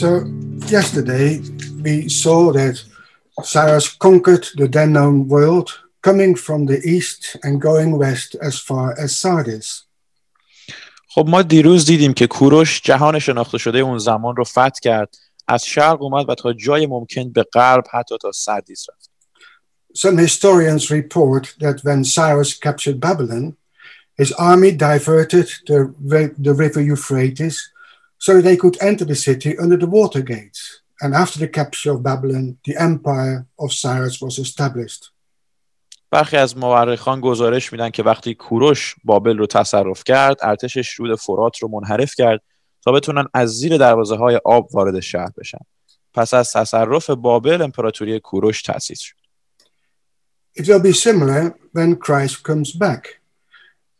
So yesterday we saw that Cyrus conquered the then known world, coming from the east and going west as far as Sardis. خب ما دیروز دیدیم که کوروش جهان شناخته شده اون زمان رو فتح کرد. از شرق اومد و تا جای ممکن به غرب حتی تا سردیس رفت. Some historians report that when Cyrus captured Babylon, his army diverted the river Euphrates so they could enter the city under the water gates. And after the capture of Babylon, the empire of Cyrus was established. برخی از مورخان گزارش میدن که وقتی کوروش بابل رو تصرف کرد، ارتشش رود فرات رو منحرف کرد تا بتونن از زیر دروازه‌های آب وارد شهر بشن. پس از تصرف بابل، امپراتوری کوروش تأسیس شد. It will be similar when Christ comes back.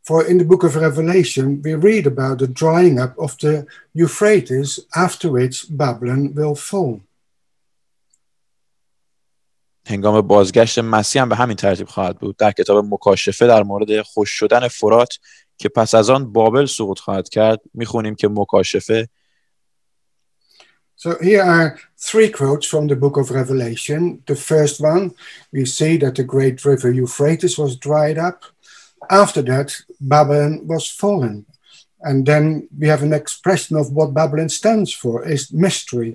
For in the book of Revelation, we read about the drying up of the Euphrates, after which Babylon will fall. هنگام بازگشت مسیح هم به همین ترتیب خواهد بود. در کتاب مکاشفه در مورد خشک شدن فرات که پس از آن بابل سقوط خواهد کرد میخونیم که مکاشفه. So here are three quotes from the book of Revelation. The first one, we see that the great river Euphrates was dried up. After that, Babylon was fallen. And then we have an expression of what Babylon stands for, is mystery.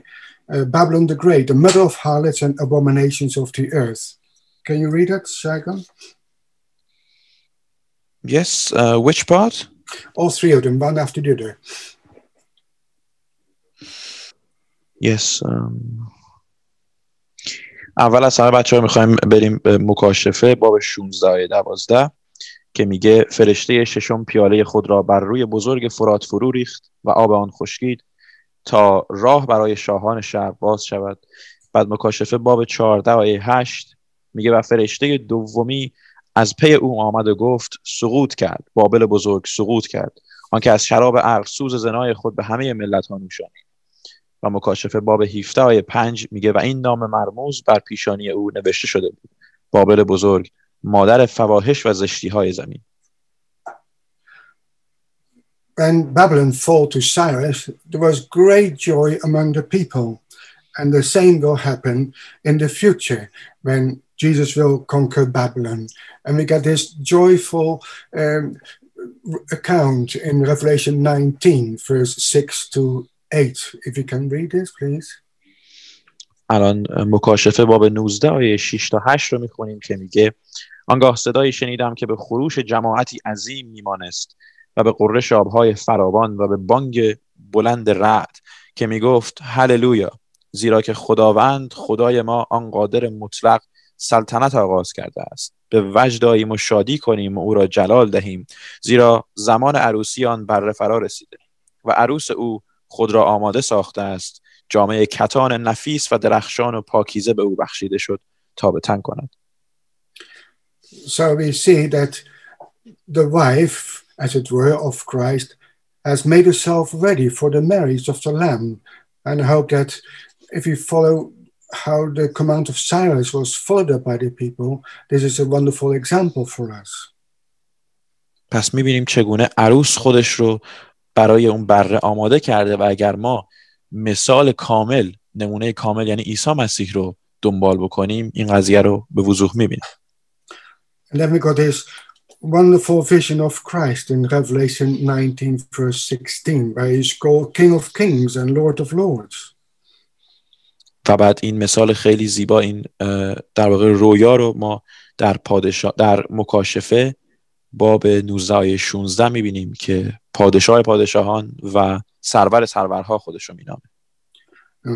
Babylon the Great, the mother of harlots and abominations of the earth. Can you read it, Sagan? Yes, which part? All three of them, one after the other. Yes. اول از همه بچه‌ها می‌خوایم بریم به مکاشفه باب 16-12 که میگه فرشته ششم پیاله خود را بر روی بزرگ فرات فرو ریخت و آب آن خشکید تا راه برای شاهان شهر باز شود. بعد مکاشفه باب 14-8 میگه و فرشته دومی از پی او آمد و گفت سقوط کرد بابل بزرگ، سقوط کرد آنکه از شراب عرقسوز زنای خود به همه ملت ها نوشانید. و مکاشفه باب 17-5 میگه و این نام مرموز بر پیشانی او نوشته شده بود بابل بزرگ، مادر فواحش و زشتی های زمین. When Babylon fell to Cyrus, there was great joy among the people. And the same will happen in the future when Jesus will conquer Babylon. And we get this joyful account in Revelation 19, verse 6-8. If you can read this, please. الان مکاشفه باب 19-6-8 رو میخونیم که میگه آنگاه صدایی شنیدم که به خروش جماعتی عظیم میمانست و به غرش آبهای فراوان و به بانگ بلند رعد که میگفت هللویا زیرا که خداوند خدای ما آن قادر مطلق سلطنت آغاز کرده است. به وجد آییم و شادی کنیم و او را جلال دهیم زیرا زمان عروسی آن بر فرا رسیده و عروس او خود را آماده ساخته است. جامعه کتان نفیس و درخشان و پاکیزه به او بخشیده شد تا به تن کند. So we see that the wife, as it were, of Christ, has made herself ready for the marriage of the Lamb. And I hope that if you follow how the command of Cyrus was followed up by the people, this is a wonderful example for us. پس می‌بینیم چگونه عروس خودش رو برای اون بره آماده کرده و اگر ما مثال کامل، نمونه کامل یعنی عیسی مسیح رو دنبال بکنیم، این قضیه رو به وضوح می‌بینیم. And then we got this wonderful vision of Christ in Revelation 19, verse 16, where he's called King of Kings and Lord of Lords. و بعد این مثال خیلی زیبا، این در واقع رویا رو ما در پادشاه در مکاشفه باب 19-16 می‌بینیم که پادشاه پادشاهان و سرور سرورها خودش رو می‌نامه.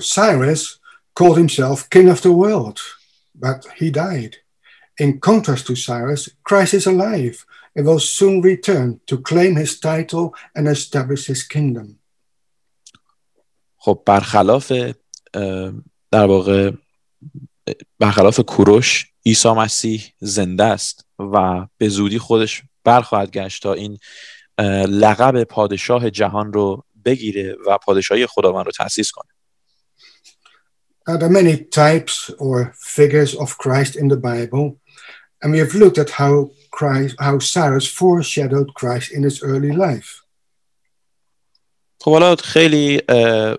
Cyrus called himself king of the world, but he died. In contrast to Cyrus, Christ is alive and will soon return to claim his title and establish his kingdom. خب برخلاف کوروش، عیسی مسیح زنده است و به زودی خودش برخواهد گشت تا این لقب پادشاه جهان رو بگیره و پادشاهی خداوند رو تأسیس کنه. There are many types or figures of Christ in the Bible. And we have looked at how Cyrus foreshadowed Christ in his early life. خب حالا خیلی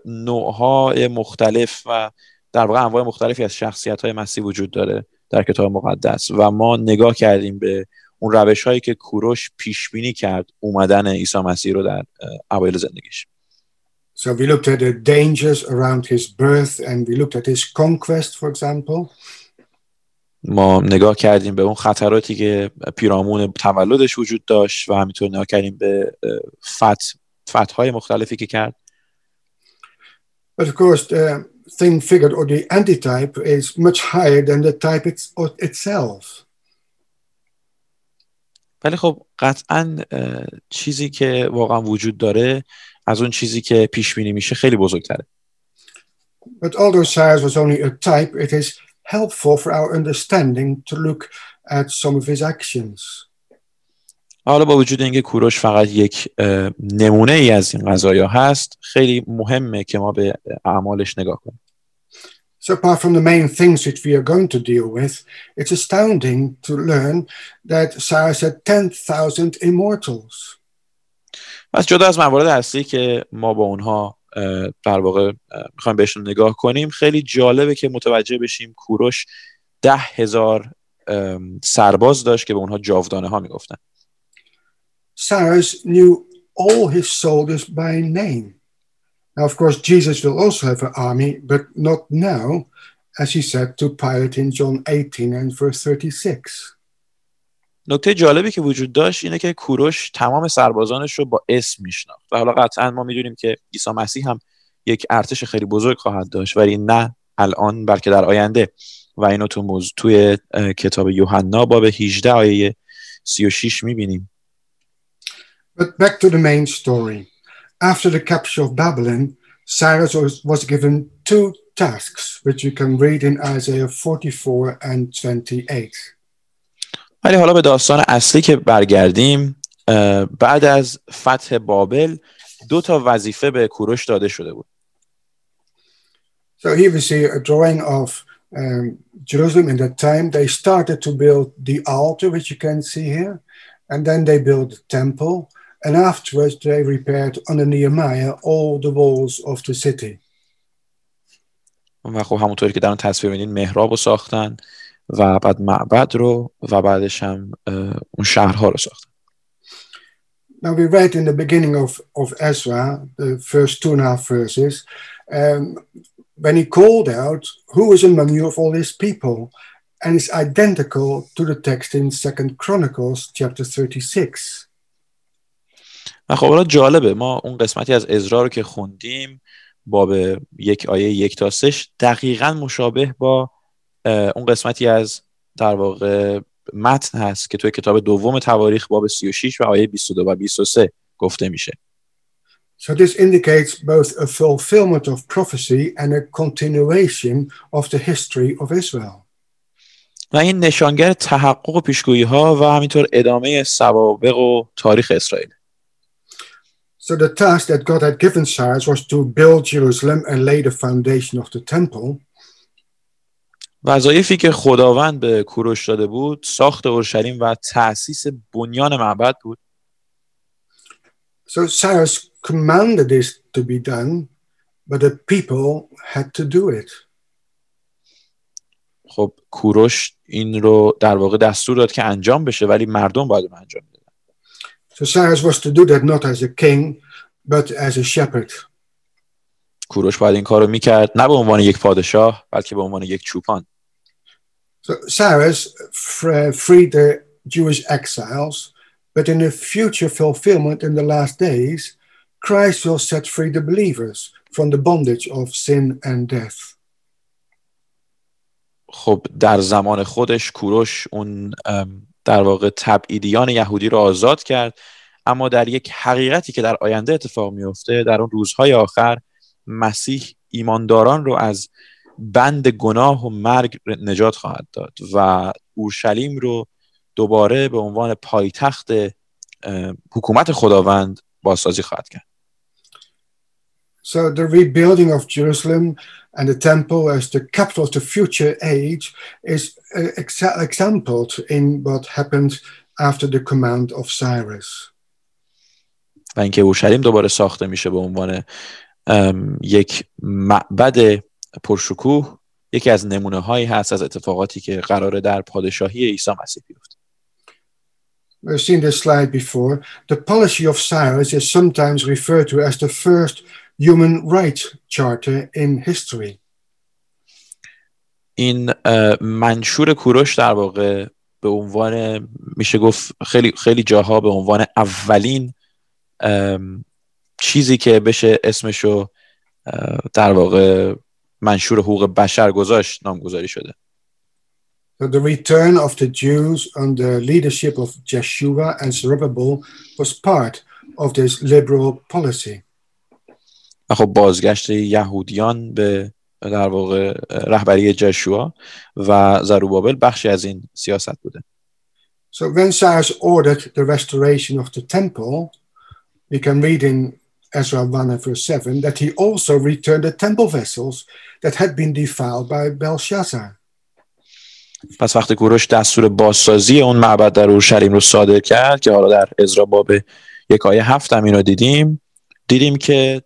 نوع‌های مختلف و در واقع انواع مختلفی از شخصیت‌های مسیح وجود داره در کتاب مقدس و ما نگاه کردیم به اون روش‌هایی که کوروش پیش‌بینی کرد اومدن عیسی مسیح رو در اوایل زندگیش. So we looked at the dangers around his birth and we looked at his conquest, for example. ما نگاه کردیم به اون خطراتی که پیرامون تولدش وجود داشت و همینطور نگاه کردیم به فتح‌های مختلفی که کرد. But of course the thing figured or the antitype is much higher than the type itself. ولی خب قطعاً چیزی که واقعاً وجود داره از اون چیزی که پیش بینی میشه خیلی بزرگتره. But although Cyrus was only a type, it is helpful for our understanding to look at some of his actions. حالا با وجود اینکه کوروش فقط یک نمونه ای از این قضایا هست، خیلی مهمه که ما به اعمالش نگاه کنیم. So apart from the main things which we are going to deal with, it's astounding to learn that Cyrus had 10,000 immortals. پس جدا از موارد اصلی که ما با اونها در واقع میخوایم بهشون نگاه کنیم، خیلی جالبه که متوجه بشیم کوروش 10,000 سرباز داشت که به اونها جاودانه ها میگفتن. Cyrus knew all his soldiers by name. Now, of course, Jesus will also have an army, but not now, as he said to Pilate in John 18 and verse 36. نکته جالبی که وجود داشت اینه که کوروش تمام سربازانش رو با اسم میشناخت. و حالا قطعاً ما میدونیم که عیسی مسیح هم یک ارتش خیلی بزرگ خواهد داشت، ولی نه الان بلکه در آینده. و اینو توی کتاب یوحنا باب 18 آیه 36 میبینیم. But back to the main story. After the capture of Babylon, Cyrus was given two tasks, which you can read in Isaiah 44 and 28. ولی حالا به داستان اصلی که برگردیم، بعد از فتح بابل دو تا وظیفه به کوروش داده شده بود. So here we see a drawing of Jerusalem in that time. They started to build the altar, which you can see here, and then they built the temple. And afterwards they repaired under Nehemiah all the walls of the city. و خب همونطوری که در اون تصویر می‌بینید محراب رو ساختن و بعد معبد رو و بعدش هم اون شهرها رو ساختن. Now we read in the beginning of Ezra, the first 2.5 verses, when he called out, who is among you of all these people? And it's identical to the text in Second Chronicles chapter 36. و خب حالا جالبه ما اون قسمتی از عزرا رو که خوندیم باب 1 آیه 1-3 دقیقاً مشابه با اون قسمتی از در واقع متن هست که توی کتاب دوم تواریخ باب 36 و آیه 22 و 23 گفته میشه. So this indicates both a fulfillment of prophecy and a continuation of the history of Israel. و این نشانگر تحقق پیشگویی‌ها و همینطور ادامه سوابق و تاریخ اسرائیل. So the task that God had given Cyrus was to build Jerusalem and lay the foundation of the temple. وظایفی که خداوند به کوروش داده بود، ساخت اورشلیم و تأسیس بنیان معبد بود. So Cyrus commanded this to be done, but the people had to do it. خب کوروش این رو در واقع دستور داد که انجام بشه، ولی مردم باید انجام بدن. So Cyrus was to do that not as a king, but as a shepherd. کوروش باید این کارو میکرد نه به عنوان یک پادشاه بلکه به عنوان یک چوپان. So Cyrus freed the Jewish exiles, but in the future fulfillment in the last days, Christ will set free the believers from the bondage of sin and death. خب در زمان خودش کوروش اون در واقع تبعیدیان یهودی رو آزاد کرد، اما در یک حقیقتی که در آینده اتفاق میفته، در اون روزهای آخر مسیح ایمانداران رو از بند گناه و مرگ نجات خواهد داد و اورشلیم رو دوباره به عنوان پایتخت حکومت خداوند بازسازی خواهد کرد. So the rebuilding of Jerusalem and the temple as the capital of the future age is exemplified in what happened after the command of Cyrus. و اینکه اورشلیم دوباره ساخته میشه به عنوان یک معبد پرشکوه یکی از نمونه هایی هست از اتفاقاتی که قراره در پادشاهی عیسی مسیح بیفته. We've seen this slide before. The policy of Cyrus is sometimes referred to as the first human rights charter in history. این منشور کوروش در واقع به عنوان میشه گفت خیلی جاها به عنوان اولین چیزی که بشه اسمشو در واقع منشور حقوق بشر گذاشت نامگذاری شده. The return of the Jews under leadership of Jeshua and Zerubbabel was part of this liberal policy. خب بازگشت یهودیان به در واقع رهبری جشوا و زروبابل بخشی از این سیاست بوده. So when Cyrus ordered the restoration of the temple, we can read in Ezra 1 and verse 7 that he also returned the temple vessels that had been defiled by Belshazzar. پس وقتی کوروش دستور بازسازی اون معبد در اورشلیم رو صادر کرد که حالا در عزرا باب 1:7 هم اینو دیدیم که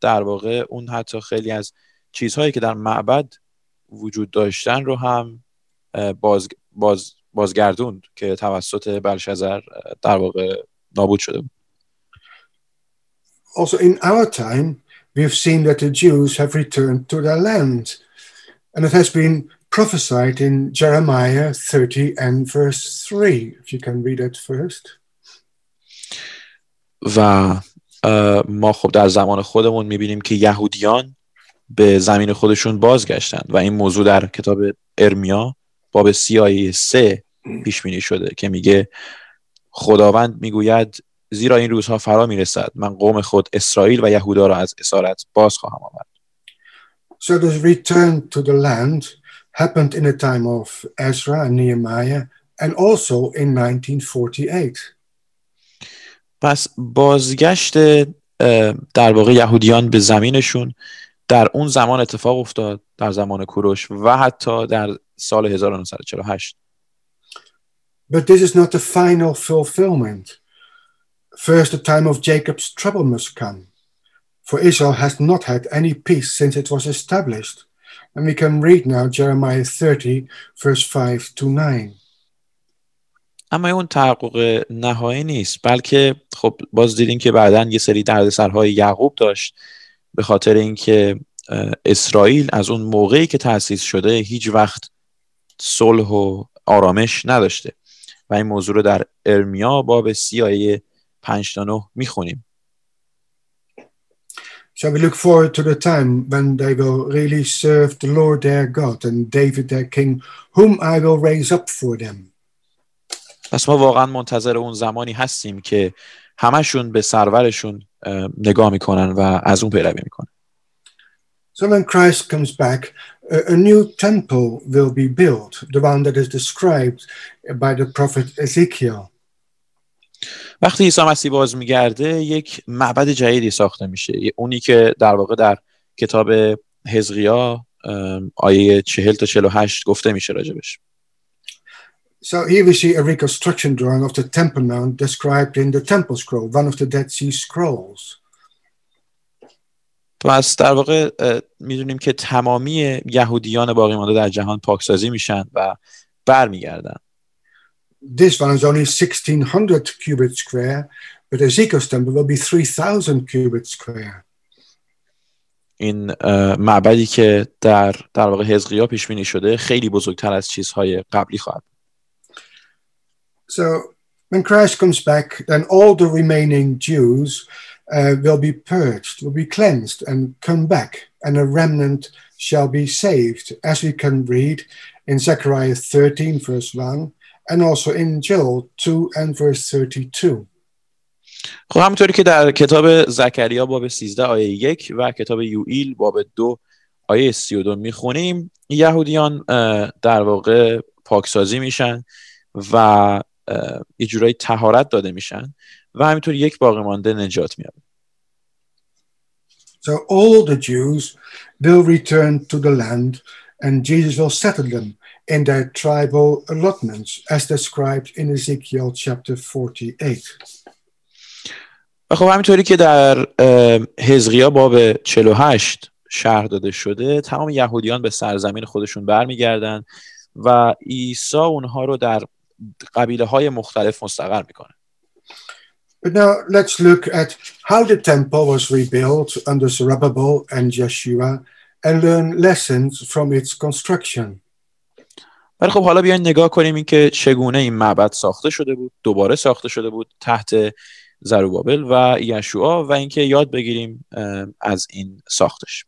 در واقع اون حتی خیلی از چیزهایی که در معبد وجود داشتن رو هم بازگردوند که توسط بلشزر در واقع نابود شده بود. Also in our time, we've seen that the Jews have returned to their land. And it has been prophesied in Jeremiah 30 and verse 3. If you can read it first. و ما خب در زمان خودمون می‌بینیم که یهودیان به زمین خودشون بازگشتند و این موضوع در کتاب ارمیا باب 30 پیش بینی شده که میگه خداوند میگوید زیرا این روزها فرا میرسد من قوم خود اسرائیل و یهودا را از اسارت باز خواهم آورد. So the return to the land happened in the time of Ezra and Nehemiah and also in 1948. پس بازگشت در واقع یهودیان به زمینشون در اون زمان اتفاق افتاد در زمان کوروش و حتی در سال 1948. But this is not the final fulfillment. First, the time of Jacob's trouble must come, for Israel has not had any peace since it was established. And we can read now Jeremiah 30, verse 5 to 9. اما اون تحقق نهایی نیست، بلکه خب باز دیدیم که بعداً یه سری دردسرهای یعقوب داشت به خاطر اینکه اسرائیل از اون موقعی که تأسیس شده هیچ وقت صلح و آرامش نداشته و این موضوع رو در ارمیا باب 30 آیه 5-9 میخونیم. So we look forward to the time when they will really serve the Lord their God and David their king, whom I will raise up for them. پس ما واقعا منتظر اون زمانی هستیم که همشون به سرورشون نگاه میکنن و از اون پیروی میکنن. So when Christ comes back, a new temple will be built, the one that is described by the prophet Ezekiel. وقتی عیسی مسیح باز میگرده یک معبد جدیدی ساخته میشه اونی که در واقع در کتاب حزقیا آیه 40-48 گفته میشه راجبش. So here we see a reconstruction drawing of the Temple Mount described in the Temple Scroll, one of the Dead Sea Scrolls. پس در واقع میدونیم که تمامی یهودیان باقی مانده در جهان پاکسازی میشن و برمیگردن. This one is only 1600 cubits square, but Ezekiel's temple will be 3000 cubits square. این معبدی که در واقع حزقیا پیش بینی شده خیلی بزرگتر از چیزهای قبلی خواهد. So when Christ comes back, then all the remaining Jews will be purged, will be cleansed and come back, and a remnant shall be saved, as we can read in Zechariah 13 verse 1. and also in Joel 2 and verse 32. خب همونطوری که در کتاب زکریا باب 13 آیه 1 و کتاب یوئیل باب 2 آیه 32 میخونیم یهودیان در واقع پاکسازی میشن و یه جورایی طهارت داده میشن و همینطور یک باقی مانده نجات میابن. So all the Jews will return to the land and Jesus will settle them in their tribal allotments as described in Ezekiel chapter 48. خب همینطوری که در حزقیا باب 48 شرح داده شده، تمام یهودیان به سرزمین خودشون برمیگردن و عیسی اونها رو در قبیله‌های مختلف مستقر میکنه. But now let's look at how the temple was rebuilt under Zerubbabel and Jeshua and learn lessons from its construction. ولی خب حالا بیاین نگاه کنیم این که چگونه این معبد ساخته شده بود، دوباره ساخته شده بود تحت زروبابل و یشوع و اینکه یاد بگیریم از این ساختش.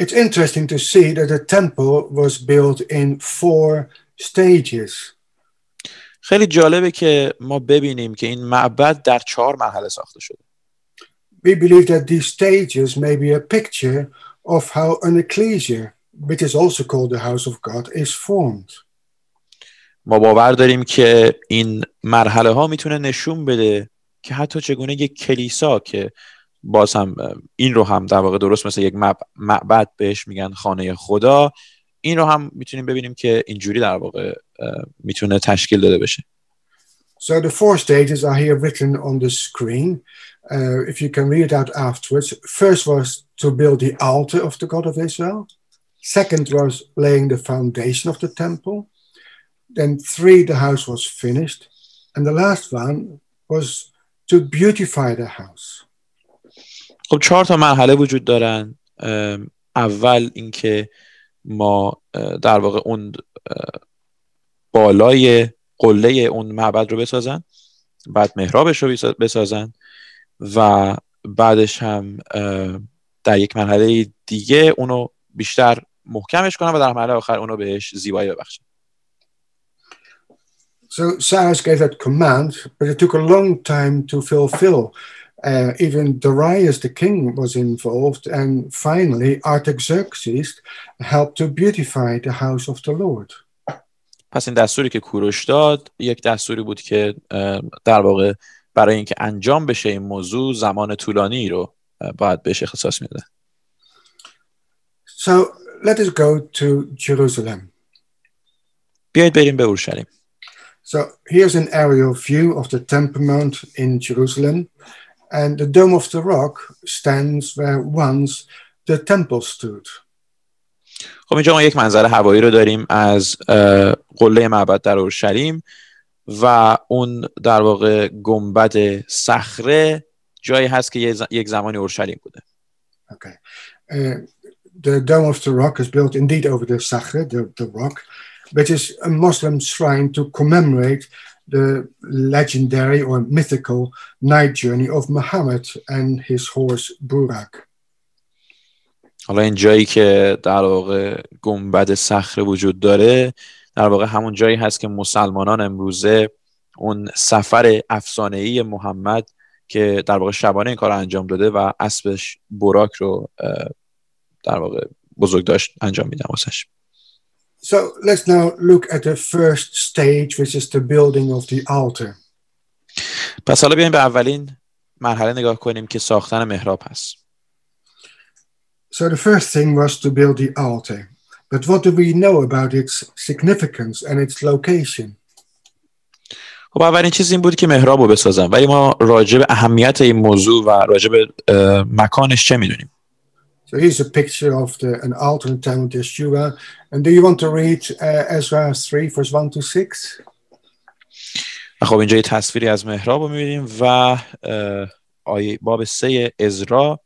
It's interesting to see that the temple was built in 4 stages. خیلی جالبه که ما ببینیم که این معبد در 4 مرحله ساخته شده. We believe that these stages may be a picture of how an ecclesia, which is also called the house of God, is formed. ما باور داریم که این مرحله ها میتونه نشون بده که حتی چگونه یک کلیسا که باز هم این رو هم در واقع درست مثل یک معبد بهش میگن خانه خدا، این رو هم میتونیم ببینیم که اینجوری در واقع میتونه تشکیل داده بشه. So the 4 stages are here written on the screen. If you can read it out afterwards. First was to build the altar of the God of Israel. Second was laying the foundation of the temple. Then 3, the house was finished. And the last one was to beautify the house. خب 4 مرحله وجود دارن. اول اینکه ما در واقع اون بالای قله اون معبد رو بسازن، بعد محرابش رو بسازن و بعدش هم در یک مرحله دیگه اونو بیشتر محکمش کنن و در مرحله آخر اونو بهش زیبایی ببخشن. So Cyrus gave that command, but it took a long time to fulfill. Even Darius the king was involved, and finally Artaxerxes helped to beautify the house of the Lord. پس این دستوری که کوروش داد یک دستوری بود که در واقع برای اینکه انجام بشه این موضوع زمان طولانی رو باید بهش اختصاص میداد. So let us go to Jerusalem. بیایید بریم به اورشلیم. So here's an aerial view of the Temple Mount in Jerusalem, and the Dome of the Rock stands where once the temple stood. خب اینجا ما یک منظر هوایی رو داریم از قله معبد در اورشلیم و اون در واقع گنبد صخره جایی هست که یک زمانی اورشلیم بوده. Okay. The Dome of the Rock is built indeed over the Sakhre, the rock, which is a Muslim shrine to commemorate the legendary or mythical night journey of Muhammad and his horse Burak. حالا این جایی که در واقع گنبد صخره وجود داره در واقع همون جایی هست که مسلمانان امروزه اون سفر افسانه‌ای محمد که در واقع شبانه این کار رو انجام داده و اسبش براک رو در واقع بزرگ داشت انجام میدن واسش. So let's now look at the first stage, which is the building of the altar. پس حالا بیاییم به اولین مرحله نگاه کنیم که ساختن محراب هست. So the first thing was to build the altar. But what do we know about its significance and its location? خب اولین چیز این بود که محراب رو بسازن، ولی ما راجع به اهمیت این موضوع و راجع به مکانش چه میدونیم؟ So here's a picture of an altar in the town of Jeshua. And do you want to read Ezra 3, verse 1 to 6? خب اینجا یه تصویری از محراب رو می‌بینیم و آیه باب 3 عزرا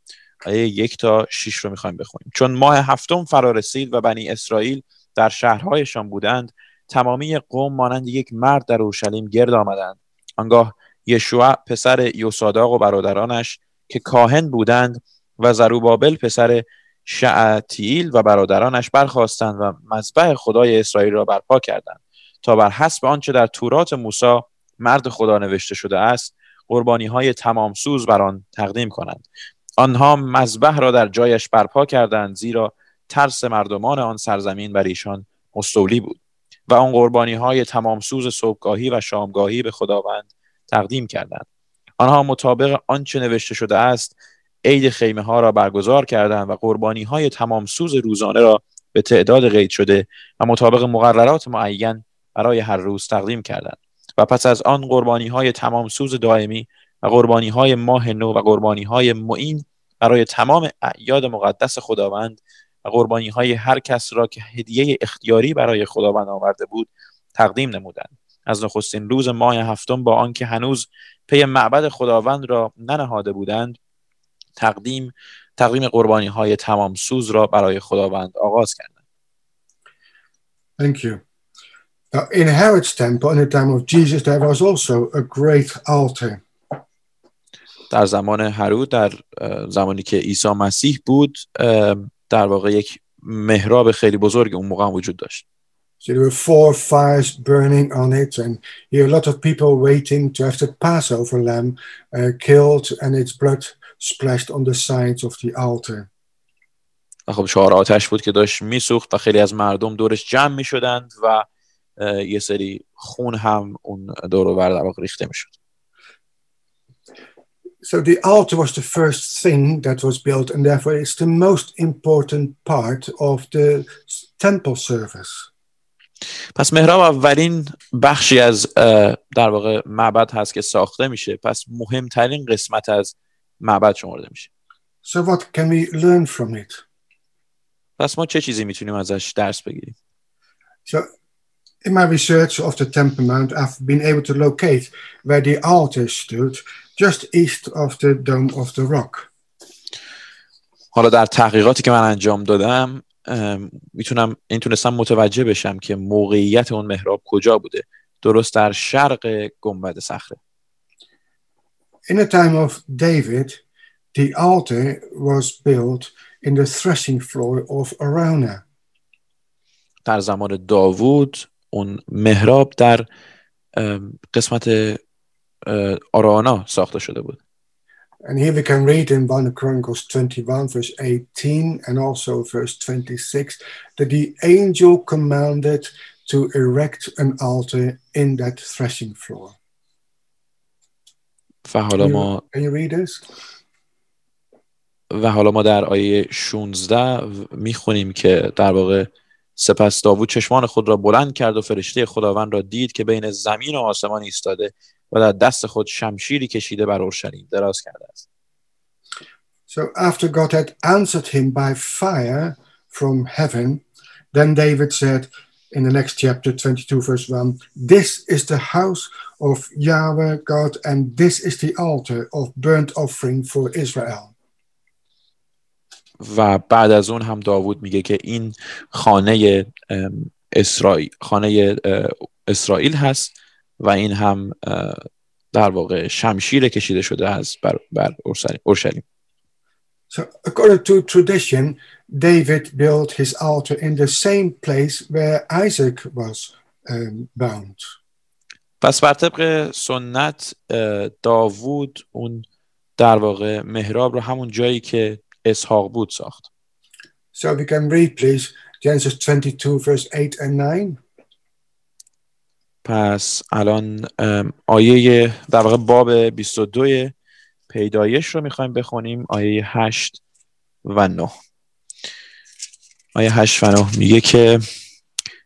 آیه 1-6 رو می‌خوایم بخونیم. چون ماه هفتم فرا رسید و بنی اسرائیل در شهرهایشان بودند، تمامی قوم مانند یک مرد در اورشلیم گرد آمدند. آنگاه یشوع پسر یوساداق و برادرانش که کاهن بودند و زروبابل پسر شعتیل و برادرانش برخاستند و مذبح خدای اسرائیل را برپا کردند تا بر حسب آنچه در تورات موسی مرد خدا نوشته شده است قربانی‌های تمام سوز بر آن تقدیم کنند. آنها مذبح را در جایش برپا کردند زیرا ترس مردمان آن سرزمین بر ایشان مستولی بود و آن قربانی‌های تمام سوز صبحگاهی و شامگاهی به خداوند تقدیم کردند. آنها مطابق آنچه نوشته شده است عید خیمه ها را برگزار کردند و قربانی های تمام سوز روزانه را به تعداد قید شده و مطابق مقررات معین برای هر روز تقدیم کردند و پس از آن قربانی های تمام سوز دائمی و و قربانی های ماه نو و قربانی های معین برای تمام اعیاد مقدس خداوند و قربانی های هر کس را که هدیه اختیاری برای خداوند آورده بود تقدیم نمودند. از نخستین روز ماه هفتم با آنکه هنوز پی معبد خداوند را ننهاده بودند تقدیم قربانی های تمام سوز را برای خداوند آغاز کردند. Thank you. In Herod's temple in the time of Jesus there was also a great altar. در زمان هرود در زمانی که عیسی مسیح بود در واقع یک محراب خیلی بزرگ اون موقع وجود داشت. So there were four fires burning on it, and here a lot of people waiting to have the Passover lamb killed and its blood splashed on the sides of the altar. خب شعار آتش بود که داشت میسوخت و خیلی از مردم دورش جمع میشدند و یه سری خون هم اون دور و بر در واقع ریخته میشد. So the altar was the first thing that was built, and therefore it's the most important part of the temple service. پس محراب اولین بخشی از در واقع معبد هست که ساخته میشه، پس مهمترین قسمت از معبد شمرده میشه. So what can we learn from it? پس ما چه چیزی میتونیم ازش درس بگیریم؟ So in my research of the temperament I've been able to locate where the altar stood just east of the dome of the rock. حالا در تحقیقاتی که من انجام دادم میتونستم متوجه بشم که موقعیت اون محراب کجا بوده، درست در شرق گنبد صخره. In the time of David the altar was built in the threshing floor of Araunah. در زمان داوود اون محراب در قسمت آرانا ساخته شده بود. And here we can read in 1 Chronicles 21 verse 18 and also verse 26 that the angel commanded to erect an altar in that threshing floor. Can you read this? و حالا ما در آیه 16 میخونیم که در واقع سپس داوود چشمان خود را بلند کرد و فرشته خداوند را دید که بین زمین و آسمان ایستاده و در دست خود شمشیری کشیده بر اورشلیم دراز کرده است. So after God had answered him by fire from heaven, then David said in the next chapter 22 verse 1, this is the house of Yahweh God and this is the altar of burnt offering for Israel. و بعد از اون هم داوود میگه که این خانه اسرائیل هست و این هم در واقع شمشیر کشیده شده است بر اورشلیم. So according to tradition David built his altar in the same place where Isaac was bound. پس بر طبق سنت داوود اون در واقع محراب رو همون جایی که اسحاق بود ساخت. So we can read please Genesis 22 verse 8 and 9. پس الان آیه در واقع باب 22 پیدایش رو میخوایم بخونیم، آیه 8 و 9. آیه 8 و 9 میگه که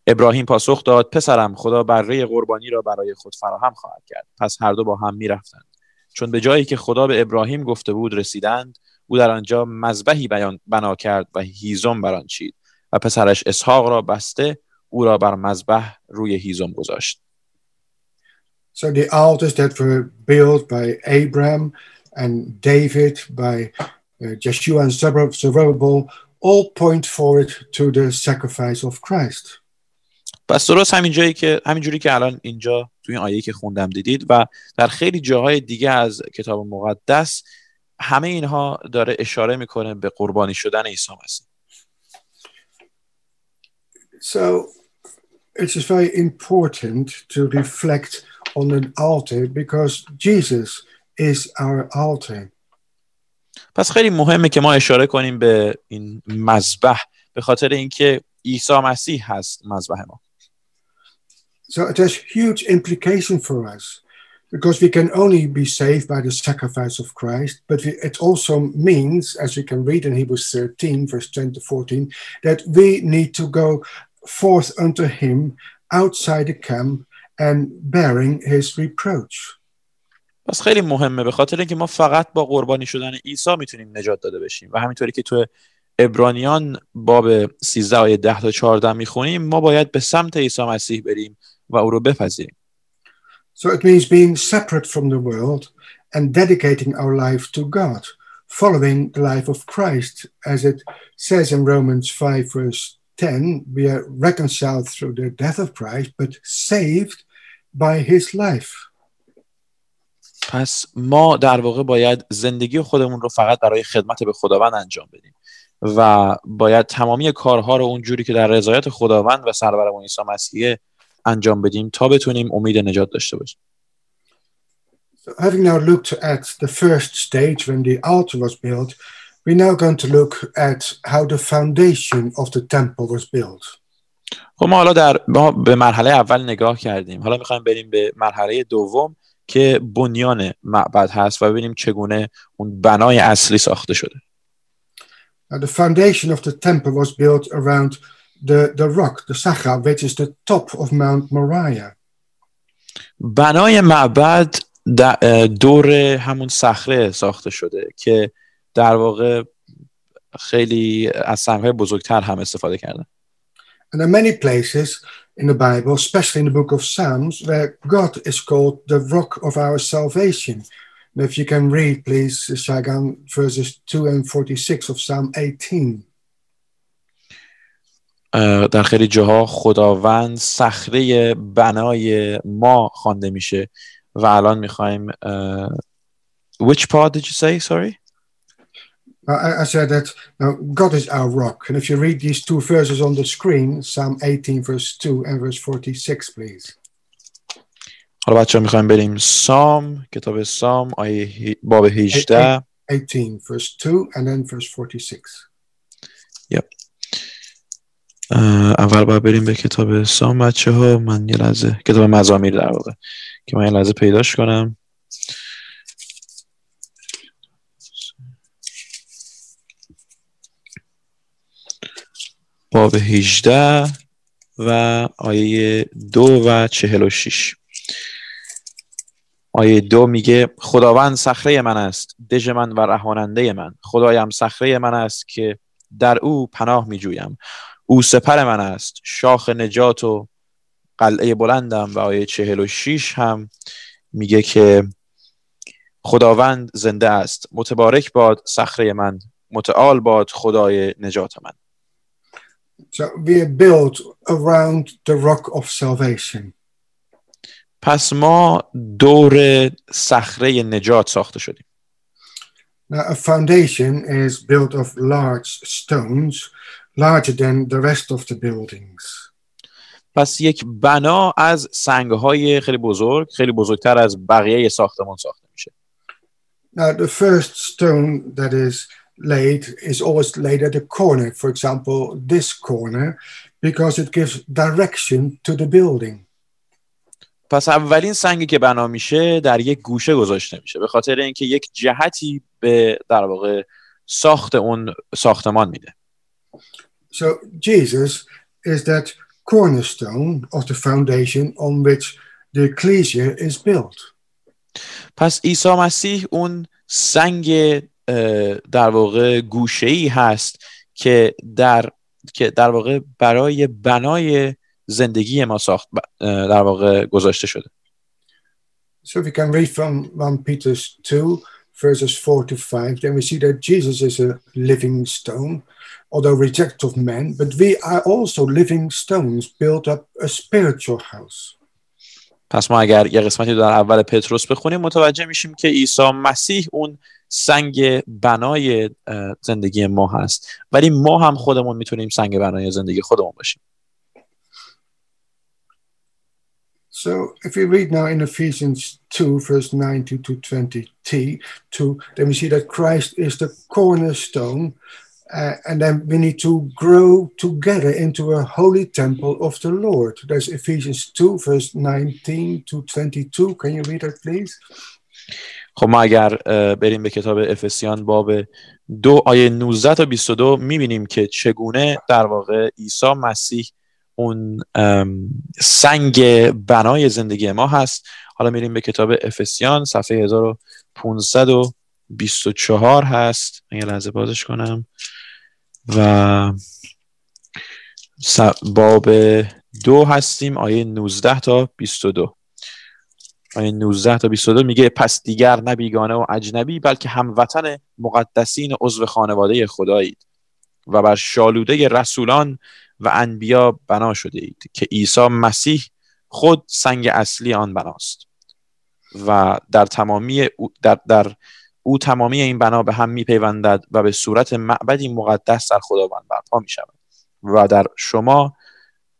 ابراهیم پاسخ داد پسرم خدا بره قربانی را برای خود فراهم خواهد کرد. پس هر دو با هم میرفتند چون به جایی که خدا به ابراهیم گفته بود رسیدند. او در آنجا مذبحی بنا کرد و هیزم بر آن چید و پسرش اسحاق را بسته او را بر مذبح روی هیزم گذاشت. So the altars that were built by Abraham and David, by Jeshua and Zerubbabel, all point forward to the sacrifice of Christ. پس درست همین جوری که الان اینجا توی این آیه که خوندم دیدید و در خیلی جاهای دیگه از کتاب مقدس همه اینها داره اشاره میکنه به قربانی شدن عیسی مسیح. So it is very important to reflect on an altar because Jesus is our altar. پس خیلی مهمه که ما اشاره کنیم به این مذبح به خاطر اینکه عیسی مسیح هست مذبح ما. So it has huge implication for us because we can only be saved by the sacrifice of Christ, but it also means, as we can read in Hebrews 13, verse 10 to 14, that we need to go forth unto him outside the camp and bearing his reproach. پس خیلی مهمه، به خاطر اینکه ما فقط با قربانی شدن عیسی میتونیم نجات داده بشیم و همینطوری که تو عبرانیان باب 13 آیه 10 تا 14 میخونیم ما باید به سمت عیسی مسیح بریم و او رو بپذیریم. So it means being separate from the world and dedicating our life to God, following the life of Christ. As it says in Romans 5 verse 10, we are reconciled through the death of Christ but saved by his life. پس ما در واقع باید زندگی خودمون رو فقط برای خدمت به خداوند انجام بدیم و باید تمامی کارها رو اونجوری که در رضایت خداوند و سرورمون عیسی مسیح انجام بدیم تا بتونیم امید نجات داشته باشیم. So having now looked at the first stage when the altar was built, we're now going to look at how the foundation of the temple was built. خب ما حالا به مرحله اول نگاه کردیم. حالا می‌خوایم بریم به مرحله دوم که بنیان معبد هست و ببینیم چگونه اون بنای اصلی ساخته شده. The foundation of the temple was built around the rock, the Sagan, which is the top of Mount Moriah. بنای معبد دور همون صخره ساخته شده که در واقع خیلی از صخره‌های بزرگتر هم استفاده کردن. And there are many places in the Bible, especially in the book of Psalms, where God is called the rock of our salvation. And if you can read, please, Sagan, verses 2 and 46 of Psalm 18. در خیلی جاها خداوند صخره بنای ما خوانده میشه و الان میخوایم which part did you say, sorry? I said that now God is our rock. And if you read these two verses on the screen, Psalm 18 verse 2 and verse 46, please. حالا بچه‌ها می‌خوایم بریم سام، کتاب سام آیه باب 18 18 verse 2 and then verse 46. Yep. اول باید بریم به کتاب سام بچه‌ها، من یه لحظه کتاب مزامیر در واقع که من یه لحظه پیداش کنم. باب 18 و آیه 2 و 46. آیه 2 میگه خداوند صخره من است، دژ من و رهاننده من، خدایم صخره من است که در او پناه میجویم، او سپر من است، شاخ نجات و قلعه بلندم. و آیه 46 هم میگه که خداوند زنده است، متبارک باد صخره من، متعال باد خدای نجات من. So we are built around the rock of salvation. پس ما دور صخره نجات ساخته شدیم. Now a foundation is built of large stones, larger than the rest of the buildings. پس یک بنا از سنگ‌های خیلی بزرگ، خیلی بزرگتر از بقیه ساختمان ساخته میشه. Now the first stone that is laid is always laid at the corner, for example this corner, because it gives direction to the building. پس اولین سنگی که بنا میشه در یک گوشه گذاشته میشه به خاطر اینکه یک جهتی به در واقع ساخت اون ساختمان میده. So Jesus is that cornerstone of the foundation on which the ecclesia is built. پس عیسی مسیح اون سنگ در واقع گوشه‌ای هست که در واقع برای بنای زندگی ما ساخت در واقع گذاشته شده. So we can read from 1 Peter 2 verses 4 to 5, then we see that Jesus is a living stone, although rejected of men, but we are also living stones built up a spiritual house. پس ما اگر یه قسمتی در اول پتروس بخونیم متوجه میشیم که عیسی مسیح اون سنگ بنای زندگی ما هست، ولی ما هم خودمون میتونیم سنگ بنای زندگی خودمون باشیم. So if we read now in Ephesians 2 verse 19 to 22, then we see that Christ is the cornerstone, and then we need to grow together into a holy temple of the Lord. That's Ephesians 2 verse 19 to 22. Can you read that, please? خب ما اگر بریم به کتاب افسیان باب 2 آیه 19 تا 22 می‌بینیم که چگونه در واقع عیسی مسیح اون سنگ بنای زندگی ما هست. حالا میریم به کتاب افسیان صفحه 1524 هست. من یه لحظه بازش کنم و باب 2 هستیم، آیه 19 تا 22. آیه 19 تا 22 میگه پس دیگر نه بیگانه و اجنبی بلکه هموطن مقدسین عضو خانواده خدایید و بر شالوده رسولان و انبیا بنا شده اید که عیسی مسیح خود سنگ اصلی آن بناست و در او تمامی این بنا به هم میپیوندد و به صورت معبدی مقدس در خداوند برپا میشود و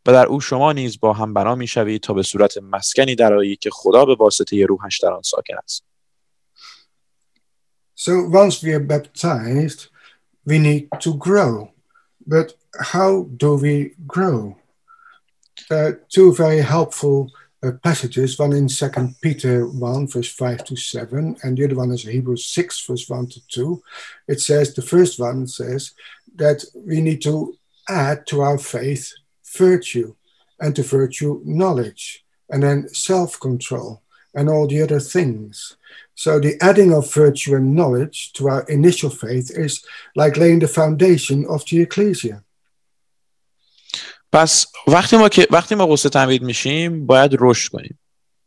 در او شما نیز با هم بنا میشوید تا به صورت مسکنی درایی که خدا به واسطه روحش در آن ساکن است. So once we are baptized we need to grow, but how do we grow? Two very helpful passages, one in 2 Peter 1, verse 5 to 7, and the other one is Hebrews 6, verse 1 to 2. It says, the first one says that we need to add to our faith virtue, and to virtue knowledge, and then self-control, and all the other things. So the adding of virtue and knowledge to our initial faith is like laying the foundation of the ecclesia. پس وقتی ما قصه تمرید میشیم باید رشد کنیم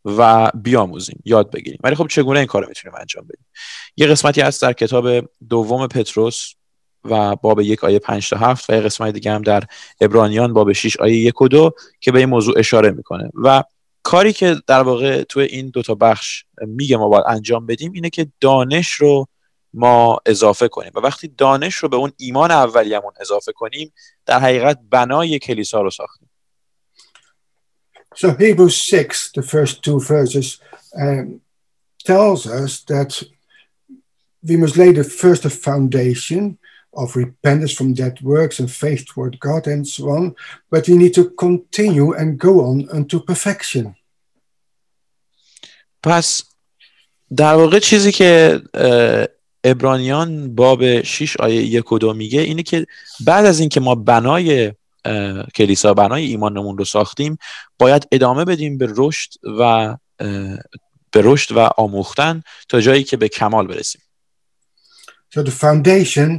و بیاموزیم، یاد بگیریم. ولی خب چگونه این کارو میتونیم انجام بدیم؟ یه قسمتی هست در کتاب دوم پتروس و باب 1 آیه 5 تا 7 و یه قسمت دیگه هم در عبرانیان باب 6 آیه 1 و 2 که به این موضوع اشاره میکنه و کاری که در واقع تو این دوتا بخش میگه ما باید انجام بدیم اینه که دانش رو ما اضافه کنیم و وقتی دانش رو به اون ایمان اولیه‌مون اضافه کنیم در حقیقت بنای کلیسا رو ساختیم. So Hebrews 6, the first two verses tells us that we must lay the first foundation of repentance from dead works and faith toward God and so on, but we need to continue and go on unto perfection. پس در واقع چیزی که عبرانیان باب 6 آیه 1 و 2 میگه اینه که بعد از اینکه ما بنای کلیسا بنای ایمانمون رو ساختیم باید ادامه بدیم به رشد و آموختن تا جایی که به کمال برسیم. So the foundation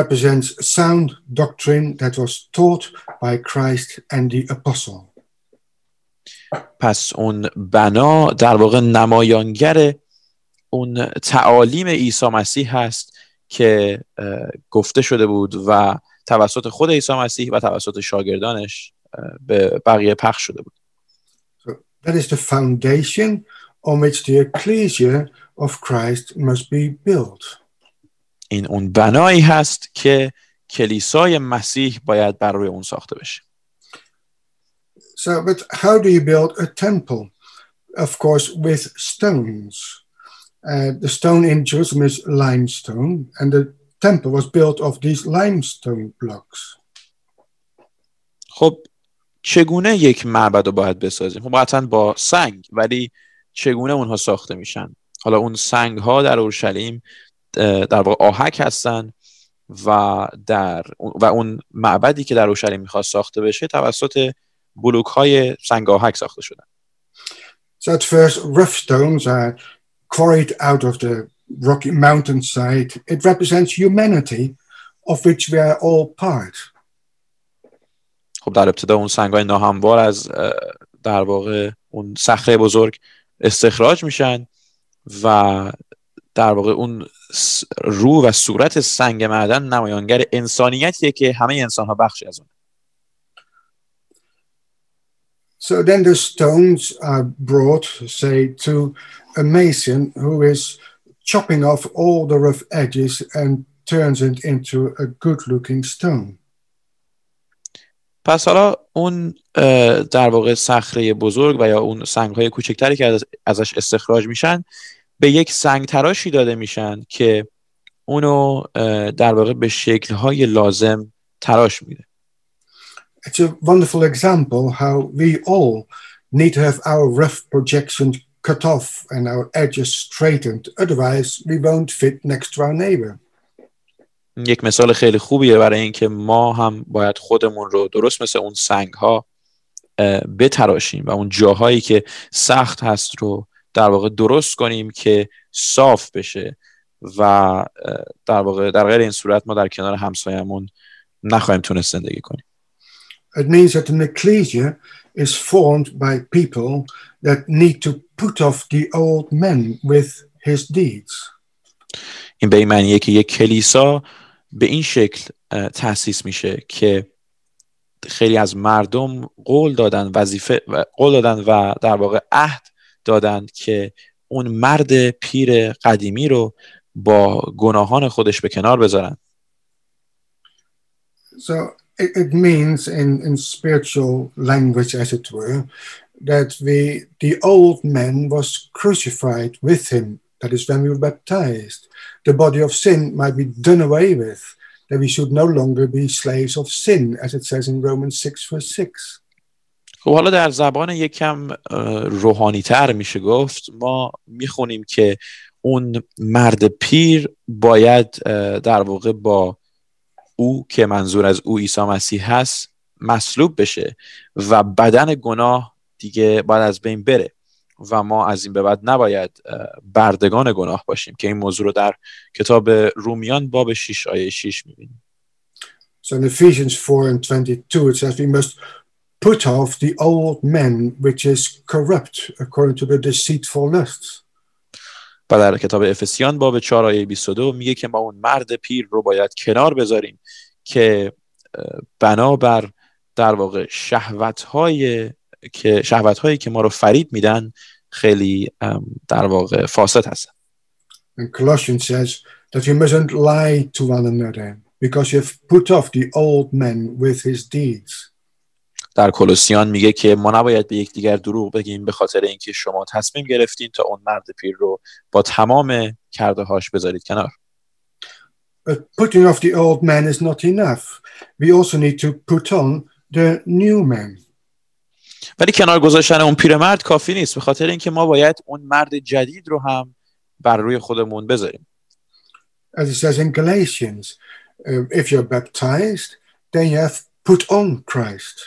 represents sound doctrine that was taught by Christ and the apostle. پس اون بنا در واقع نمایانگر اون تعالیم عیسی مسیح هست که گفته شده بود و توسط خود عیسی مسیح و توسط شاگردانش به بقیه پخش شده بود. So that is the foundation on which the ecclesia of Christ must be built. این اون بنایی هست که کلیسای مسیح باید بر روی اون ساخته بشه. So but how do you build a temple? Of course with stones. The stone in Jerusalem is limestone and the temple was built of these limestone blocks. خب چگونه یک معبد رو باید بسازیم؟ خب قطعاً با سنگ، ولی چگونه اونها ساخته میشن؟ حالا اون سنگ ها در اورشلیم در واقع آهک هستن و اون معبدی که در اورشلیم میخواست ساخته بشه توسط بلوک های سنگ آهک ساخته شدن. So at first rough stones are quarried out of the rocky mountainside. It represents humanity of which we are all part. خب در ابتدا اون سنگ های ناهموار از در واقع اون صخره بزرگ استخراج میشن و در واقع اون رو و صورت سنگ معدن نمایانگر انسانیتیه که همه انسان ها بخشی از اون. So then the stones are brought, say, to a mason who is chopping off all the rough edges and turns it into a good-looking stone. پس حالا اون در واقع صخره بزرگ و یا اون سنگ های کوچکتری که ازش استخراج میشن به یک سنگ تراشی داده میشن که اونو در واقع به شکل‌های لازم تراش میده. It's a wonderful example how we all need to have our rough projections cut off and our edges straightened, otherwise we won't fit next to our neighbor. یک مثال خیلی خوبیه برای اینکه ما هم باید خودمون رو درست مثل اون سنگ‌ها بتراشیم و اون جاهایی که سخت هست رو در واقع درست کنیم که صاف بشه و در واقع در غیر این صورت ما در کنار همسایمون نخواهیم تونست زندگی کنیم. It means that an ecclesia is formed by people that need to put off the old man with his deeds. این به این معنیه که یک کلیسا به این شکل تأسیس میشه که خیلی از مردم قول دادن و در واقع عهد دادن که اون مرد پیر قدیمی رو با گناهان خودش به کنار بذارن. So it means in spiritual language, as it were, that the old man was crucified with him. That is when we were baptized. The body of sin might be done away with. That we should no longer be slaves of sin, as it says in Romans 6 verse 6. خب حالا در زبان یکم روحانی تر میشه گفت ما میخونیم که اون مرد پیر باید در واقع با او که منظور از او عیسی مسیح هست مصلوب بشه و بدن گناه دیگه باید از بین بره و ما از این به بعد نباید بردگان گناه باشیم که این موضوع رو در کتاب رومیان باب 6 آیه 6 می‌بینیم. So in Ephesians 4:22 it says we must put off the old man which is corrupt according to the deceitful lusts. و در کتاب افسیان باب 4 آیه 22 میگه که ما اون مرد پیر رو باید کنار بذاریم که بنابر در واقع شهوت‌هایی که ما رو فرید میدن خیلی در واقع فاسد هستن. And Colossians says that you mustn't lie to one another because you've put off the old man with his deeds. در کلوسیان میگه که ما نباید به یکدیگر دروغ بگیم به خاطر اینکه شما تصمیم گرفتین تا اون مرد پیر رو با تمام کرده‌هاش بذارید کنار. But putting off the old man is not enough. We also need to put on the new man. ولی کنار گذاشتن اون پیرمرد کافی نیست به خاطر اینکه ما باید اون مرد جدید رو هم بر روی خودمون بذاریم. As it says in Galatians, if you're baptized, then you have put on Christ.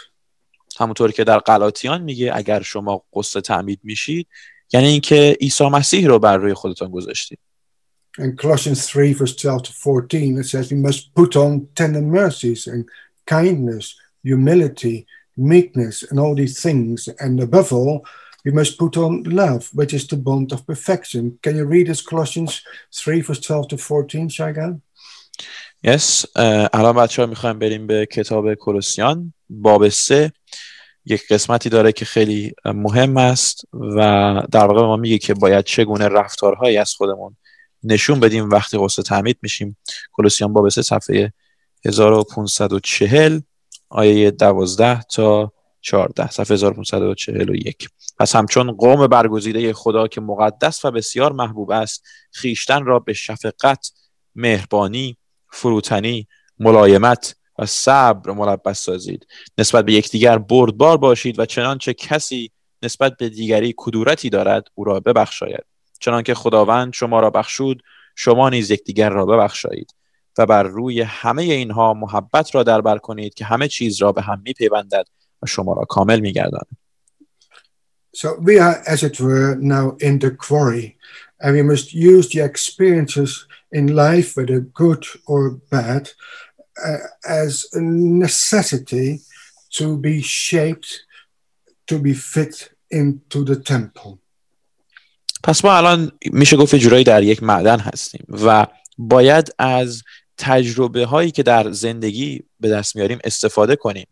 همونطور که در غلاطیان میگه اگر شما غسل تعمید میشید یعنی اینکه عیسی مسیح رو بر روی خودتان گذاشتید. In Colossians 3 verse 12 to 14 it says we must put on tender mercies and kindness, humility, meekness and all these things, and above all we must put on love, which is the bond of perfection. Can you read us Colossians 3 verse 12 to 14, Sagan? Yes. الان بچه‌ها می‌خوایم بریم به کتاب کلوسیان باب 3. یک قسمتی داره که خیلی مهم است و در واقع ما میگه که باید چگونه رفتارهایی از خودمون نشون بدیم وقتی غسل تعمید میشیم. کلوسیان باب 3 صفحه 1540 آیه 12 تا 14 صفحه 1541. پس همچون قوم برگزیده خدا که مقدس و بسیار محبوب است خیشتن را به شفقت، مهربانی، فروتنی، ملایمت و صبر ملبس سازید. نسبت به یکدیگر بردبار باشید و چنانچه کسی نسبت به دیگری کدورتی دارد او را ببخشاید. چنانکه خداوند شما را بخشود شما نیز یکدیگر را ببخشایید. و بر روی همه اینها محبت را دربر کنید که همه چیز را به هم می‌پیوندد و شما را کامل می‌گرداند. So we are, as it were, now in the quarry, and we must use the experiences in life, whether good or bad, as a necessity to be shaped, to be fit into the temple. پس ما الان میشه گفت جورایی در یک معدن هستیم و باید از تجربه هایی که در زندگی به دست میاریم استفاده کنیم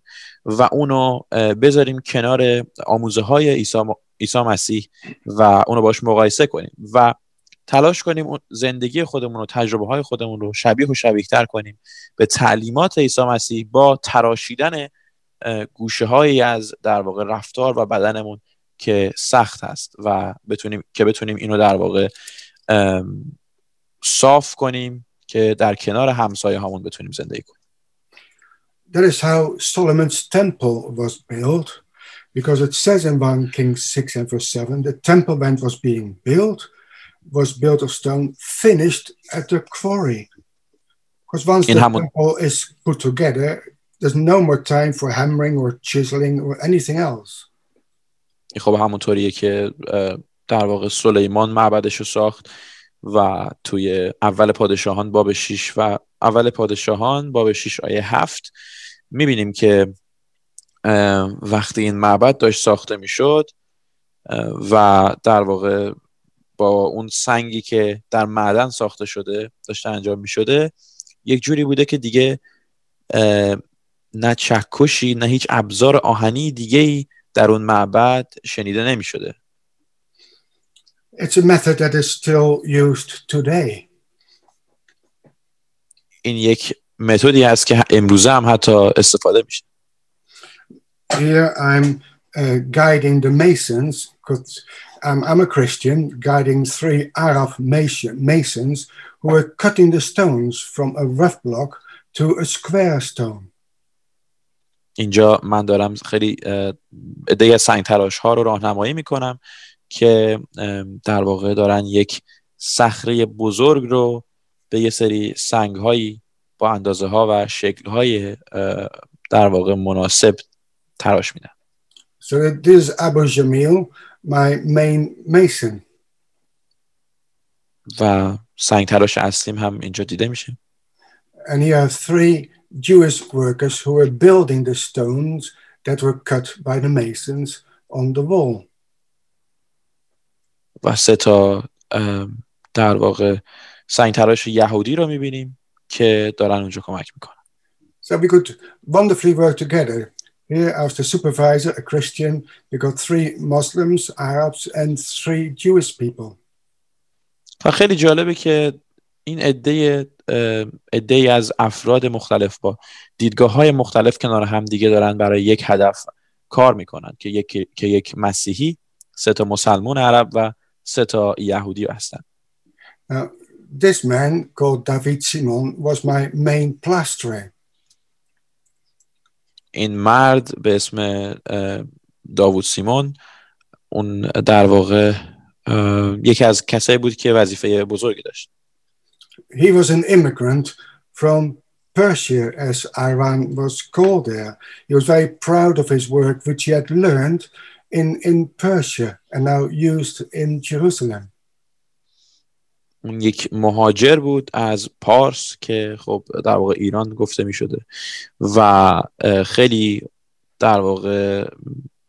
و اونو بذاریم کنار آموزه های عیسی مسیح و اونو باش مقایسه کنیم و تلاش کنیم زندگی خودمون رو تجربه های خودمون رو شبیه و شبیه تر کنیم به تعلیمات عیسی مسیح با تراشیدن گوشه هایی از در واقع رفتار و بدنمون که سخت هست و بتونیم اینو در واقع صاف کنیم که در کنار همسایه هامون بتونیم زندگی کنیم. That is how Solomon's temple was built, because it says in 1 Kings 6 and verse 7, the temple when was being built, was built of stone, finished at the quarry. Because once the temple is put together, There's no more time for hammering or chiseling or anything else. خب همونطوریه که در واقع سلیمان معبدش رو ساخت و توی اول پادشاهان باب 6 و اول پادشاهان باب 6 آیه 7 می‌بینیم که وقتی این معبد داشت ساخته می‌شد و در واقع با اون سنگی که در معدن ساخته شده داشته انجام می‌شده یک جوری بوده که دیگه نه چکشی نه هیچ ابزار آهنی دیگه‌ای در اون معبد شنیده نمی‌شده. It's a method that is still used today. این یک متدی هست که امروزه هم حتی استفاده میشه. Here I'm guiding the masons, because I'm a Christian, guiding three Arab masons who are cutting the stones from a rough block to a square stone. اینجا من دارم خیلی عده سنگ تراش ها رو راهنمایی میکنم که در واقع دارن یک صخره بزرگ رو به یه سری سنگ هایی با اندازه ها و شکل های در واقع مناسب تراش میدن. So this is Abu Jamil, my main mason. و سنگ تراش اصلیم هم اینجا دیده میشه. And here are three Jewish workers who were building the stones that were cut by the masons on the wall. و سه تا در واقع سنگ تراش یهودی رو میبینیم که دارن اونجا کمک میکنن. So we could wonderfully work together. Here, as the supervisor, a Christian, we got three Muslims, Arabs, and three Jewish people. و خیلی جالبه که این عده‌ای از افراد مختلف با دیدگاه‌های مختلف کنار هم دیگه دارن برای یک هدف کار میکنن که یک مسیحی، سه تا مسلمان عرب و سه تا یهودی هستن. This man called David Simon was my main plasterer. این مرد به اسم داوود سیمون اون در واقع یکی از کسایی بود که وظیفه بزرگی داشت. He was an immigrant from Persia, as Iran was called there. He was very proud of his work, which he had learned in Persia and now used in Jerusalem. اون یک مهاجر بود از پارس که خب در واقع ایران گفته می شده و خیلی در واقع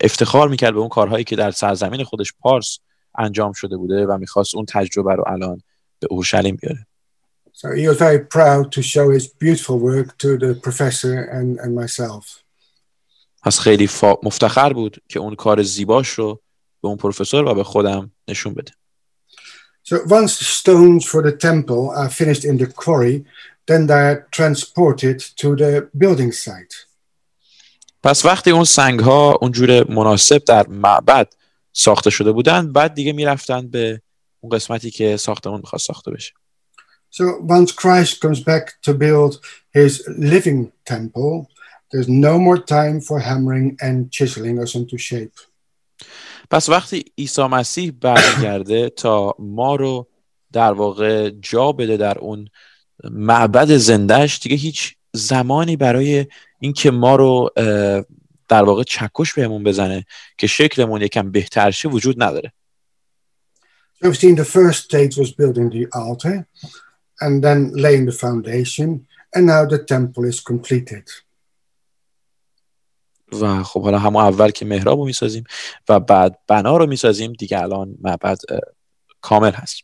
افتخار می کرد به اون کارهایی که در سرزمین خودش پارس انجام شده بوده و می خواست اون تجربه رو الان به اورشلیم بیاره. So he was very proud to show his beautiful work to the professor and myself. از خیلی مفتخر بود که اون کار زیباش رو به اون پروفسور و به خودم نشون بده. So once the stones for the temple are finished in the quarry, then they are transported to the building site. پس وقتی اون سنگ‌ها اونجوره مناسب در معبد ساخته شده بودن، بعد دیگه می‌رفتن به اون قسمتی که ساختمون می‌خواست ساخته بشه. So once Christ comes back to build his living temple, there's no more time for hammering and chiseling us into shape. پس وقتی عیسی مسیح برمیگرده تا ما رو در واقع جا بده در اون معبد زندهش دیگه هیچ زمانی برای این که ما رو در واقع چکش بهمون بزنه که شکلمون یکم بهتر شه وجود نداره. So we've seen the first stage was building the altar and then laying the foundation and now the temple is completed. و خب حالا همون اول که محراب رو میسازیم و بعد بنا رو میسازیم دیگه الان معبد کامل هست.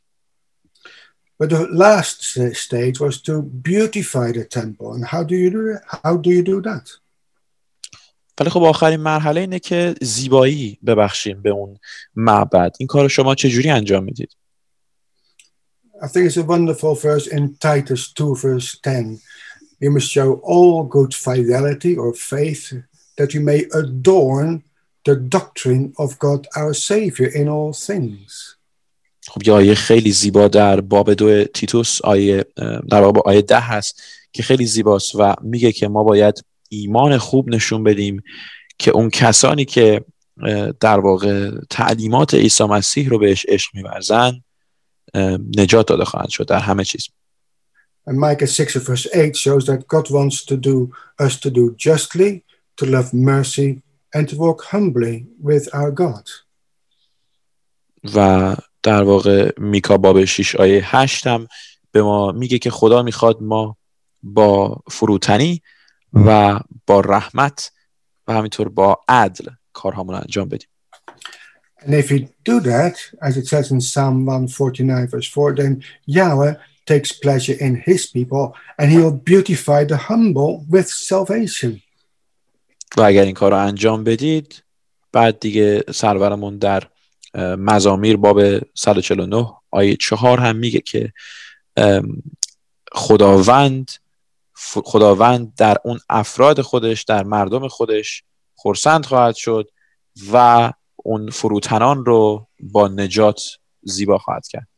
But the last stage was to beautify the temple and how do you do that? ولی خب آخرین مرحله اینه که زیبایی ببخشیم به اون معبد. این کار شما چه جوری انجام میدید؟ I think it's a wonderful verse in Titus 2 verse 10. You must show all good fidelity or faith that you may adorn the doctrine of God our Savior in all things. خب یه آیه خیلی زیبا در باب 2 تیتوس آیه در باب آیه 10 هست که خیلی زیباست و میگه که ما باید ایمان خوب نشون بدیم که اون کسانی که در واقع تعلیمات عیسی مسیح رو بهش عشق می‌ورزن نجات داده خواهند شد در همه چیز. And Micah 6 and verse 8 shows that God wants to do us to do justly, to love mercy, and to walk humbly with our God. و در واقع میکا باب 6 آیه 8 هم به ما میگه که خدا میخواد ما با فروتنی و با رحمت و همینطور با عدل کارهامون انجام بدیم. And if we do that, as it says in Psalm 149 verse 4, then Yahweh takes pleasure in his people and he will beautify the humble with salvation. و اگر این کار رو انجام بدید بعد دیگه سرورمون در مزامیر باب 149 آیه 4 هم میگه که خداوند در اون افراد خودش، در مردم خودش خرسند خواهد شد و اون فروتنان رو با نجات زیبا خواهد کرد.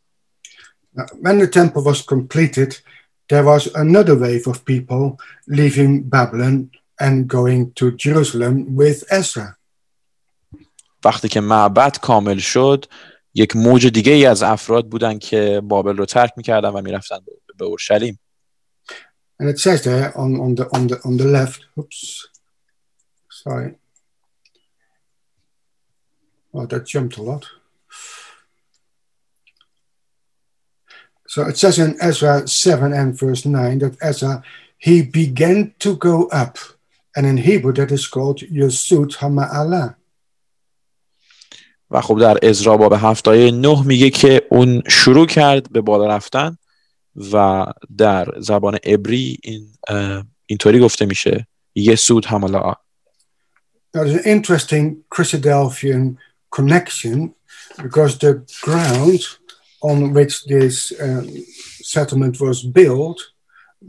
When the temple was completed, there was another wave of people leaving Babylon and going to Jerusalem with Ezra. وقتی که معبد کامل شد، یک موج دیگه ای از افراد بودن که بابل رو ترک می‌کردن و می‌رفتن به اورشلیم. And it says there on the left, oops, sorry. Oh, that jumped a lot. So it says in Ezra 7 and verse 9 that Ezra, he began to go up. And in Hebrew that is called Yesud Hama'ala. و خب در عزرا باب 7 آیه 9 میگه که اون شروع کرد به بالا رفتن و در زبان عبری اینطوری گفته میشه یسود حملا. There's an interesting Christadelphian connection because the ground on which this settlement was built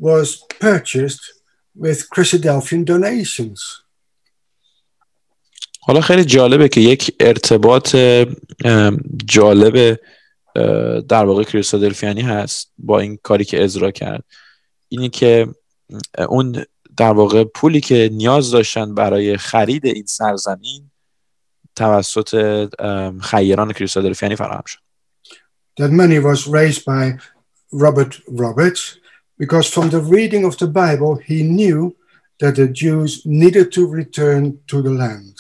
was purchased with Christadelphian donations. حالا خیلی جالبه که یک ارتباط جالب در واقع کریستادلفیانی هست با این کاری که عزرا کرد. اینی که اون در واقع پولی که نیاز داشتن برای خرید این سرزمین توسط خیران کریستادلفیانی فراهم شد. That money was raised by Robert Roberts because from the reading of the Bible he knew that the Jews needed to return to the land.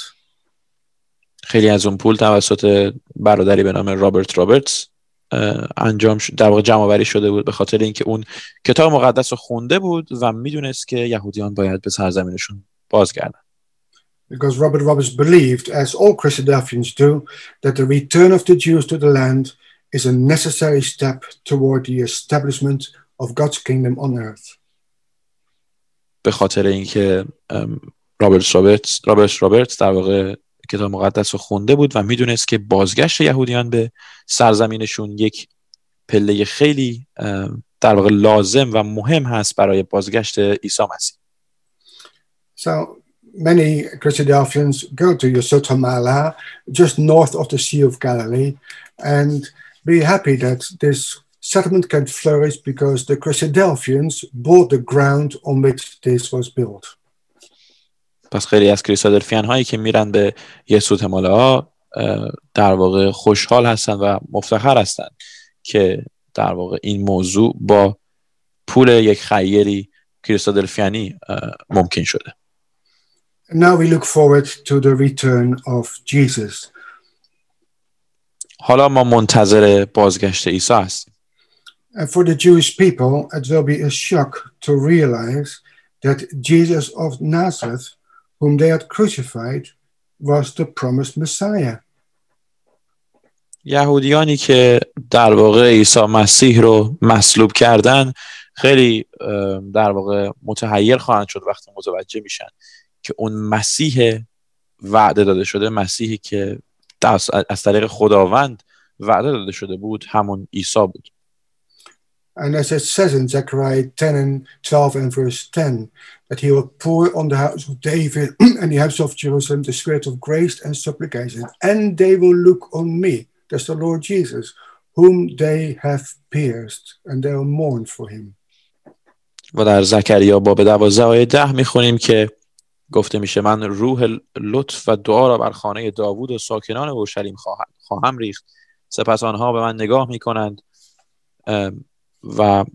خیلی از اون پول توسط برادری به نام رابرت رابرتس انجام شد، در واقع جمع آوری شده بود به خاطر اینکه اون کتاب مقدس رو خونده بود و میدونست که یهودیان باید به سرزمینشون بازگردن. Because Robert Roberts believed, as all Christadelphians do, that the return of the Jews to the land is a necessary step toward the establishment of God's kingdom on earth. به خاطر اینکه رابرت رابرتس در واقع کتاب مقدس رو خونده بود و میدونست که بازگشت یهودیان به سرزمینشون یک پله خیلی در واقع لازم و مهم هست برای بازگشت عیسی مسیح. So many Christadelphians go to Yesod HaMa'ala just north of the Sea of Galilee and be happy that this settlement can flourish because the Christadelphians bought the ground on which this was built. پس خیلی از کریستادلفیان هایی که میرن به یسوع مالا در واقع خوشحال هستن و مفتخر هستن که در واقع این موضوع با پول یک خیری کریستادلفیانی ممکن شده. Now we look forward to the return of Jesus. حالا ما منتظر بازگشت عیسی هستیم. And for the Jewish people it will be a shock to realize that Jesus of Nazareth whom they had crucified was the promised Messiah. یهودیانی که در واقع عیسی مسیح رو مصلوب کردن خیلی در واقع متحیر خواهند شد وقتی متوجه میشن که اون مسیح وعده داده شده، مسیحی که از طریق خداوند وعده داده شده بود، همون عیسی بود. And as it says in Zechariah 10 and 12 and verse 10, that he will pour on the house of David and the house of Jerusalem the spirit of grace and supplication, and they will look on me, that's the Lord Jesus, whom they have pierced, and they will mourn for him. و در زکریا باب 12 آیه 10 میخونیم که گفته میشه من روح لطف و دعا را بر خانه داوود و ساکنان اورشلیم خواهم ریخت، سپس آنها به من نگاه میکنند و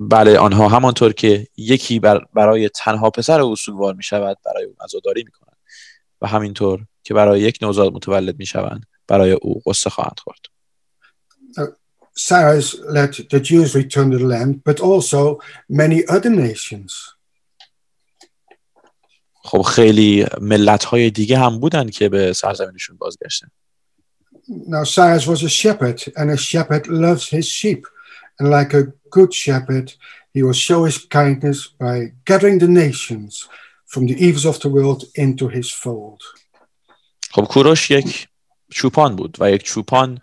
بله آنها همانطور که یکی برای تنها پسر اصولوار می شود برای او عزاداری می کنند و همینطور که برای یک نوزاد متولد می شوند برای او قصه خواهند خورد. Cyrus let the Jews return to the land, but also many other nations. خب خیلی ملت‌های دیگه هم بودند که به سرزمینشون بازگشتند. Now Cyrus was a shepherd, and a shepherd loves his sheep. And like a good shepherd, he will show his kindness by gathering the nations from the evils of the world into his fold. خب کوروش یک چوپان بود و یک چوپان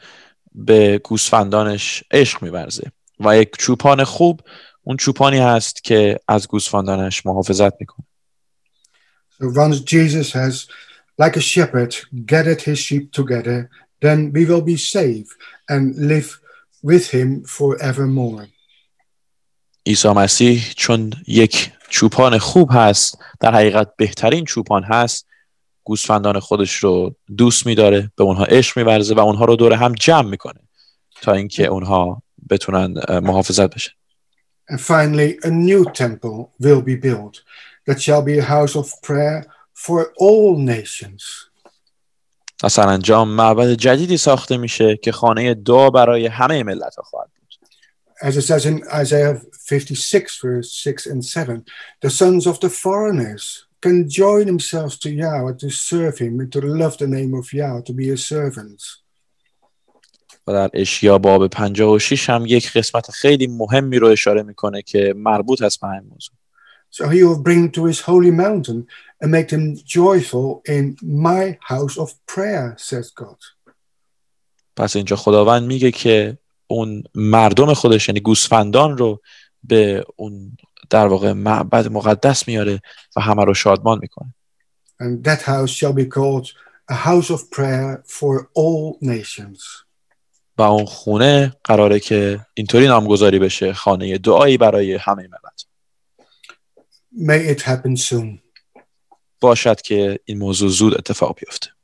به گوسفندانش عشق می‌ورزه و یک چوپان خوب اون چوپانی هست که از گوسفندانش محافظت می‌کنه. So once Jesus has, like a shepherd, gathered his sheep together, then we will be saved and live with him forevermore. عیسی مسیح چون یک چوپان خوب هست، در حقیقت بهترین چوپان هست، گوسفندان خودش رو دوست می‌داره، به اونها عشق می‌ورزه و اونها رو دور هم جمع می‌کنه تا اینکه اونها بتونن محافظت بشن. And finally a new temple will be built that shall be a house of prayer for all nations. تا سرانجام معبد جدیدی ساخته میشه که خانه دعا برای همه ملت‌ها خواهد بود. As it says in Isaiah 56 verse 6 and 7, the sons of the foreigners can join themselves to Yahweh to serve him and to love the name of Yahweh to be his servants. و در اشیا باب 56 هم یک قسمت خیلی مهمی رو اشاره میکنه که مربوط هست به همین موضوع. So he will bring them to his holy mountain and make them joyful in my house of prayer, says God. پس اینجا خداوند میگه که اون مردم خودش یعنی گوسفندان رو به اون در واقع معبد مقدس میاره و همه رو شادمان میکنه. And that house shall be called a house of prayer for all nations. و اون خونه قراره که اینطوری نامگذاری بشه خانه دعایی برای همه ملت. May it happen soon. باشد که این موضوع زود اتفاق بیفته.